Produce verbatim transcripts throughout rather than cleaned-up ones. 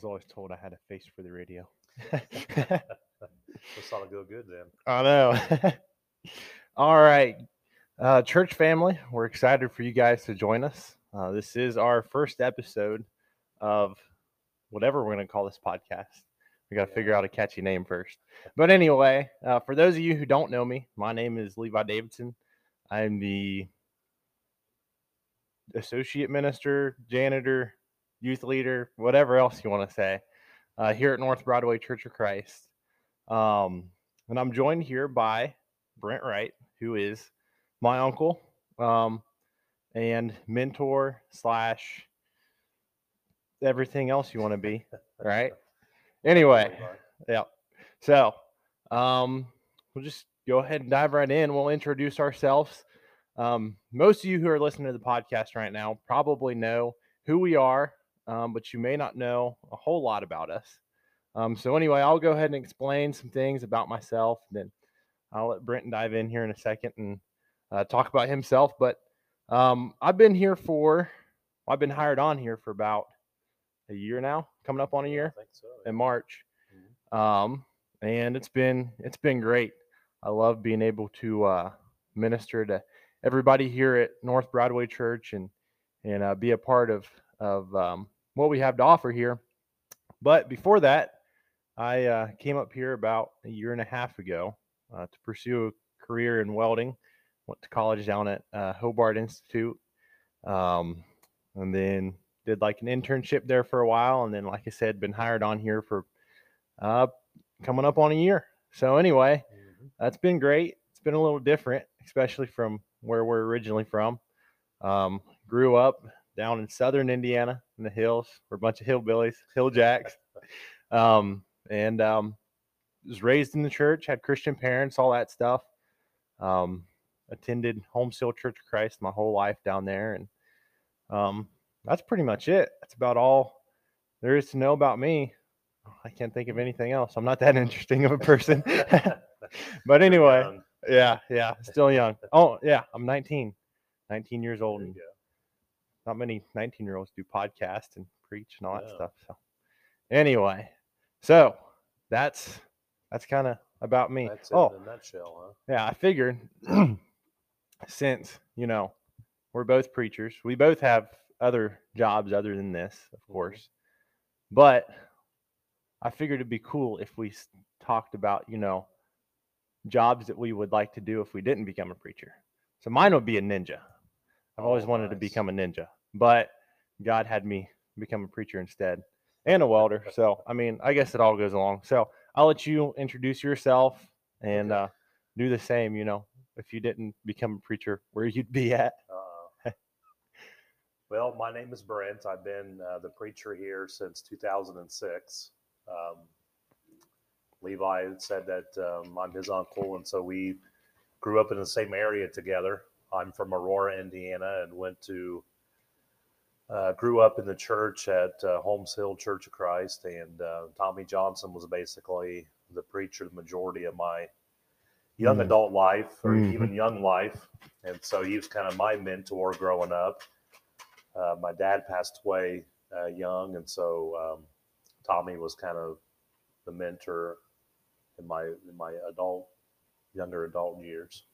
was always told I had a face for the radio. That's all go good then. I know. All right. Uh, church family, we're excited for you guys to join us. Uh, this is our first episode of whatever we're going to call this podcast. We got to yeah. figure out a catchy name first. But anyway, uh, for those of you who don't know me, my name is Levi Davidson. I'm the associate minister, janitor, youth leader, whatever else you want to say, uh, here at North Broadway Church of Christ. Um, and I'm joined here by Brent Wright, who is my uncle um, and mentor slash everything else you want to be, right? Anyway, yeah. So um, we'll just go ahead and dive right in. We'll introduce ourselves. Um, most of you who are listening to the podcast right now probably know who we are, um, but you may not know a whole lot about us. Um, so anyway, I'll go ahead and explain some things about myself. Then I'll let Brenton dive in here in a second and uh, talk about himself. But um, I've been here for, I've been hired on here for about a year now, coming up on a year I think so, yeah. in March. Mm-hmm. Um, and it's been, it's been great. I love being able to uh, minister to everybody here at North Broadway Church and, and uh, be a part of, of um, what we have to offer here. But before that, I uh, came up here about a year and a half ago uh, to pursue a career in welding. Went to college down at uh, Hobart Institute, um, and then did like an internship there for a while. And then, like I said, been hired on here for uh, coming up on a year. So anyway, mm-hmm. that's been great. It's been a little different, especially from where we're originally from. Um, grew up down in southern Indiana in the hills. We're a bunch of hillbillies, hill jacks. Um, and um, was raised in the church, had Christian parents, all that stuff. Um, attended Holmes Hill Church of Christ my whole life down there. And um, that's pretty much it. That's about all there is to know about me. I can't think of anything else. I'm not that interesting of a person. But anyway, yeah, yeah, still young. Oh, yeah, I'm nineteen, nineteen years old. And not many nineteen-year-olds do podcasts and preach and all that yeah. stuff. So anyway, so that's that's kind of about me. That's oh, in a nutshell, huh? Yeah, I figured since, you know, we're both preachers, we both have other jobs other than this, of course. But I figured it'd be cool if we talked about, you know, jobs that we would like to do if we didn't become a preacher. So mine would be a ninja. I've always oh, wanted nice. to become a ninja, but God had me become a preacher instead and a welder. So, I mean, I guess it all goes along. So I'll let you introduce yourself and okay. uh, do the same, you know, if you didn't become a preacher, where you'd be at. Uh, well, my name is Brent. I've been uh, the preacher here since two thousand six. Um, Levi said that um, I'm his uncle, and so we grew up in the same area together. I'm from Aurora, Indiana, and went to, uh, grew up in the church at uh, Holmes Hill Church of Christ, and uh, Tommy Johnson was basically the preacher the majority of my young mm. adult life, or mm. even young life, and so he was kind of my mentor growing up. Uh, my dad passed away uh, young, and so um, Tommy was kind of the mentor in my in my adult, younger adult years.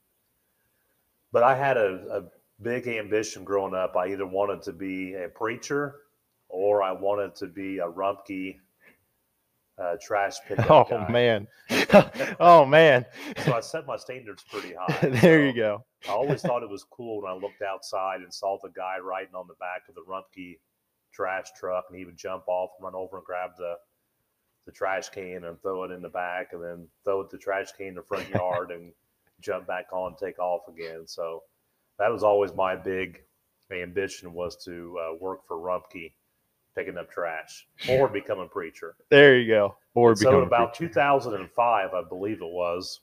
But I had a, a big ambition growing up. I either wanted to be a preacher or I wanted to be a Rumpke uh, trash pickup oh, guy. Man. oh, man. So I set my standards pretty high. There so you go. I always thought it was cool when I looked outside and saw the guy riding on the back of the Rumpke trash truck, and he would jump off and run over and grab the, the trash can and throw it in the back and then throw it the trash can in the front yard and jump back on, take off again. So that was always my big ambition, was to uh, work for Rumpke, picking up trash, or become a preacher. There you go. Or become so in about preacher. two thousand five, I believe it was,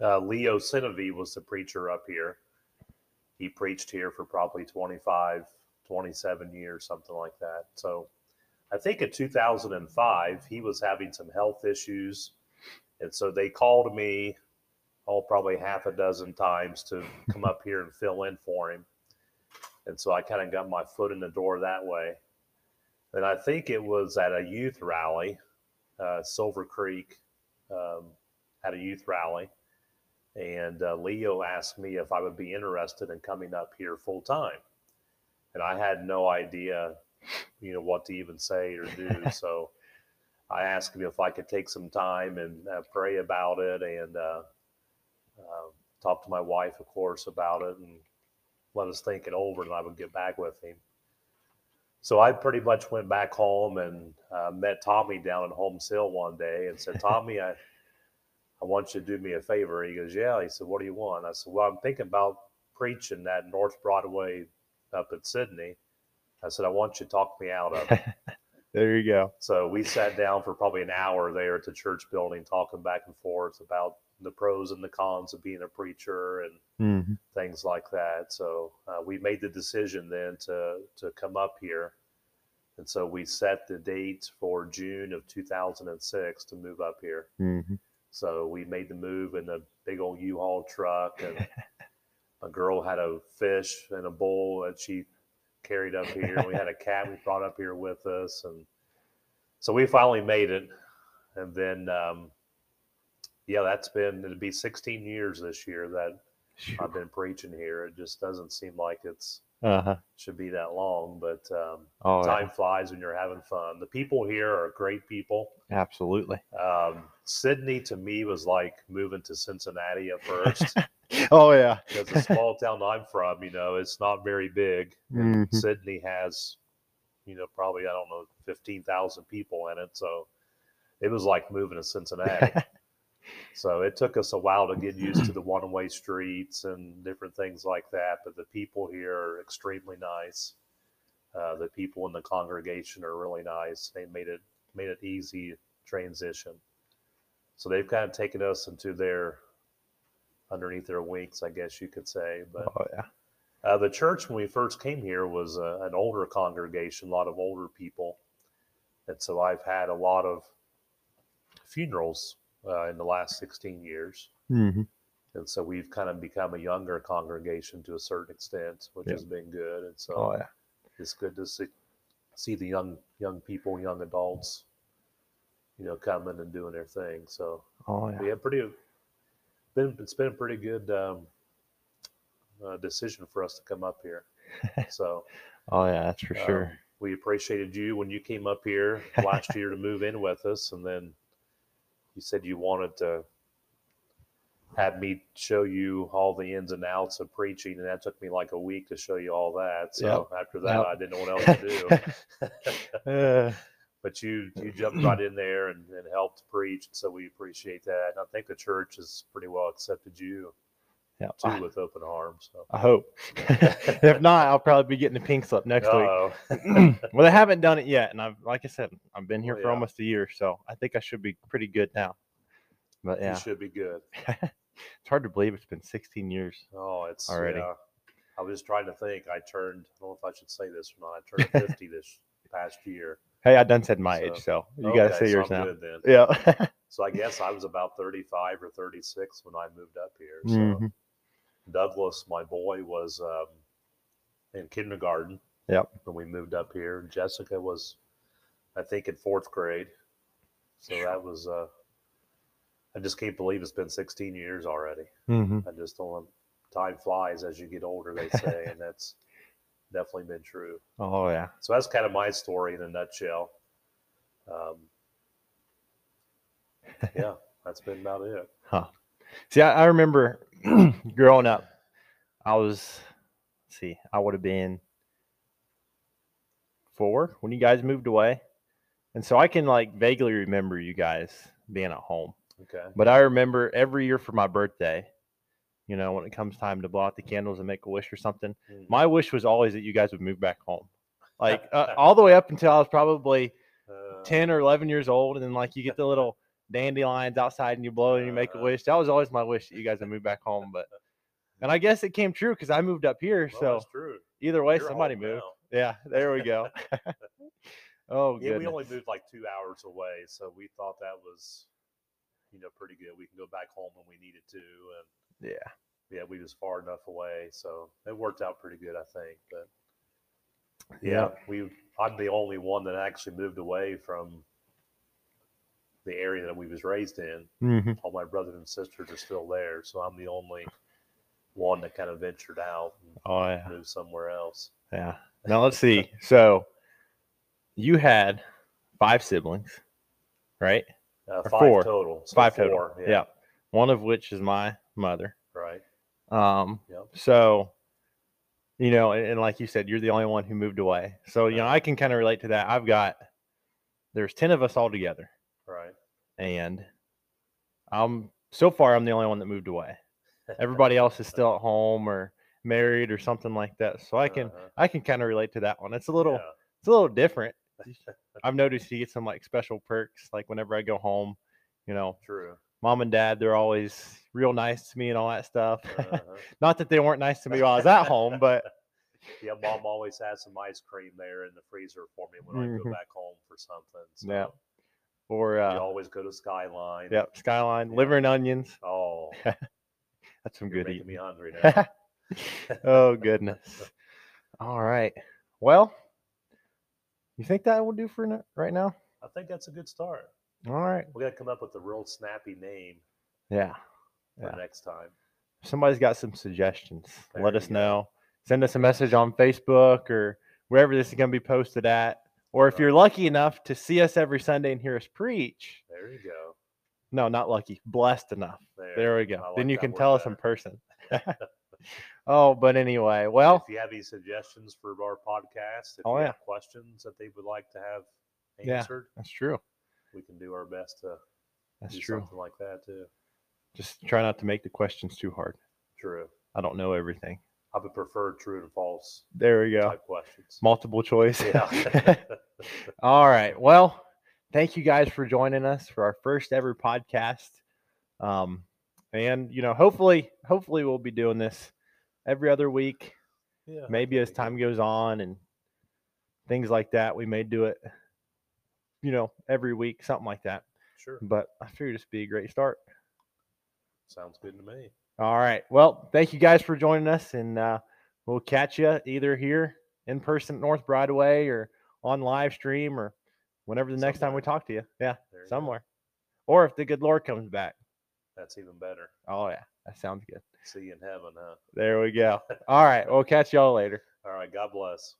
uh, Leo Sinevey was the preacher up here. He preached here for probably twenty-five, twenty-seven years, something like that. So I think in two thousand five, he was having some health issues. And so they called me Oh, probably half a dozen times to come up here and fill in for him. And so I kind of got my foot in the door that way. And I think it was at a youth rally, uh, Silver Creek, um, at a youth rally. And uh, Leo asked me if I would be interested in coming up here full time. And I had no idea, you know, what to even say or do. So I asked him if I could take some time and uh, pray about it, and uh, uh, talk to my wife, of course, about it, and let us think it over, and I would get back with him. So I pretty much went back home and uh, met Tommy down in Holmes Hill one day and said, Tommy, I, I want you to do me a favor. He goes, yeah. He said, what do you want? I said, well, I'm thinking about preaching that North Broadway up at Sydney. I said, I want you to talk me out of it. There you go. So we sat down for probably an hour there at the church building, talking back and forth about the pros and the cons of being a preacher and mm-hmm. things like that. So uh, we made the decision then to, to come up here. And so we set the date for June of two thousand six to move up here. Mm-hmm. So we made the move in a big old U-Haul truck, and a girl had a fish in a bowl that she carried up here. We had a cat we brought up here with us. And so we finally made it. And then, um, yeah, that's been, it'll be sixteen years this year that sure. I've been preaching here. It just doesn't seem like it's uh-huh. should be that long, but um, oh, time yeah. flies when you're having fun. The people here are great people. Absolutely. Um, Sydney to me was like moving to Cincinnati at first. Oh yeah. Because the small town I'm from, you know, it's not very big. Mm-hmm. Sydney has, you know, probably, I don't know, fifteen thousand people in it. So it was like moving to Cincinnati. So it took us a while to get used to the one-way streets and different things like that. But the people here are extremely nice. Uh, the people in the congregation are really nice. They made it, made it easy transition. So they've kind of taken us into their, underneath their wings, I guess you could say. But oh, yeah. uh, the church, when we first came here, was a, an older congregation, a lot of older people. And so I've had a lot of funerals uh, in the last sixteen years. Mm-hmm. And so we've kind of become a younger congregation to a certain extent, which yeah. has been good. And so oh, yeah. it's good to see, see the young, young people, young adults, you know, coming and doing their thing. So oh, yeah. we have pretty... Been, it's been a pretty good um, uh, decision for us to come up here. So, oh yeah, that's for um, sure. We appreciated you when you came up here last year to move in with us, and then you said you wanted to have me show you all the ins and outs of preaching, and that took me like a week to show you all that. So yep. after that, yep. I didn't know what else to do. uh. But you, you jumped right in there and, and helped preach, so we appreciate that. And I think the church has pretty well accepted you, yeah, too, I, with open arms. So. I hope. If not, I'll probably be getting the pink slip next Uh-oh. week. Well, they haven't done it yet, and I've, like I said, I've been here oh, for yeah. almost a year, so I think I should be pretty good now. But yeah, you should be good. It's hard to believe it's been sixteen years. Oh, it's already. Yeah. I was trying to think. I turned. I don't know if I should say this or not. I turned fifty this past year. Hey, I done said my so, age, so you okay, got to say so yours I'm now. Good then. Yeah. So I guess I was about thirty-five or thirty-six when I moved up here. So mm-hmm. Douglas, my boy, was um, in kindergarten yep. when we moved up here. Jessica was, I think, in fourth grade. So that was, uh, I just can't believe it's been sixteen years already. Mm-hmm. I just don't, time flies as you get older, they say, and that's definitely been true. Oh yeah. So that's kind of my story in a nutshell. Um, yeah, that's been about it. Huh. See, I, I remember growing up, I was, let's see, I would have been four when you guys moved away. And so I can like vaguely remember you guys being at home. Okay. But I remember every year for my birthday, you know, when it comes time to blow out the candles and make a wish or something, mm. my wish was always that you guys would move back home. Like uh, all the way up until I was probably uh, ten or eleven years old. And then like you get the little dandelions outside and you blow and you make a wish. That was always my wish that you guys would move back home. But, and I guess it came true because I moved up here. Well, so that's true. Either way, you're somebody moved. Now. Yeah, there we go. Oh, yeah. Goodness. We only moved like two hours away. So we thought that was, you know, pretty good. We can go back home when we needed to. And, yeah. Yeah, we was far enough away, so it worked out pretty good, I think. But yeah, we I'm the only one that actually moved away from the area that we was raised in. Mm-hmm. All my brothers and sisters are still there, so I'm the only one that kind of ventured out and oh, yeah. moved somewhere else. Yeah. Now let's see. So you had five siblings, right? Uh, five four. total. So five four, total. Yeah. yeah. One of which is my mother. Right. Um. Yep. So, you know, and, and like you said, you're the only one who moved away. So, you right. know, I can kind of relate to that. I've got, there's ten of us all together. Right. And I'm, so far, I'm the only one that moved away. Everybody else is still at home or married or something like that. So I can, uh-huh. I can kind of relate to that one. It's a little, yeah. it's a little different. I've noticed you get some like special perks. Like whenever I go home, you know, True. Mom and dad, they're always real nice to me and all that stuff. Uh-huh. Not that they weren't nice to me while I was at home, but yeah, mom always has some ice cream there in the freezer for me when mm-hmm. I go back home for something. So. Yeah. Or, uh, you always go to Skyline. Yep. Yeah, Skyline, yeah. liver and onions. Oh, that's some You're good eating. Me hungry now. Oh, goodness. All right. Well, you think that will do for no- right now? I think that's a good start. All right. We got to come up with a real snappy name. Yeah. For yeah. next time. If somebody's got some suggestions, there let us go. know. Send us a message on Facebook or wherever this is going to be posted at. Or if right. you're lucky enough to see us every Sunday and hear us preach. There you go. No, not lucky. Blessed enough. There, there we go. Like then you can tell better. us in person. Oh, but anyway, well. If you have any suggestions for our podcast, if oh, you yeah. have questions that they would like to have answered. Yeah, that's true. We can do our best to that's do true. something like that, too. Just try not to make the questions too hard. True. I don't know everything. I would prefer true and false. There we go. Type questions. Multiple choice. Yeah. All right. Well, thank you guys for joining us for our first ever podcast. Um, and, you know, hopefully, hopefully we'll be doing this every other week. Yeah, maybe as time goes on and things like that, we may do it, you know, every week, something like that. Sure. But I figured this would be a great start. Sounds good to me. All right. Well, thank you guys for joining us, and uh, we'll catch you either here in person at North Broadway or on live stream or whenever the somewhere. next time we talk to you. Yeah, there somewhere. You or if the good Lord comes back. That's even better. Oh, yeah. That sounds good. See you in heaven, huh? There we go. All right. We'll catch y'all later. All right. God bless.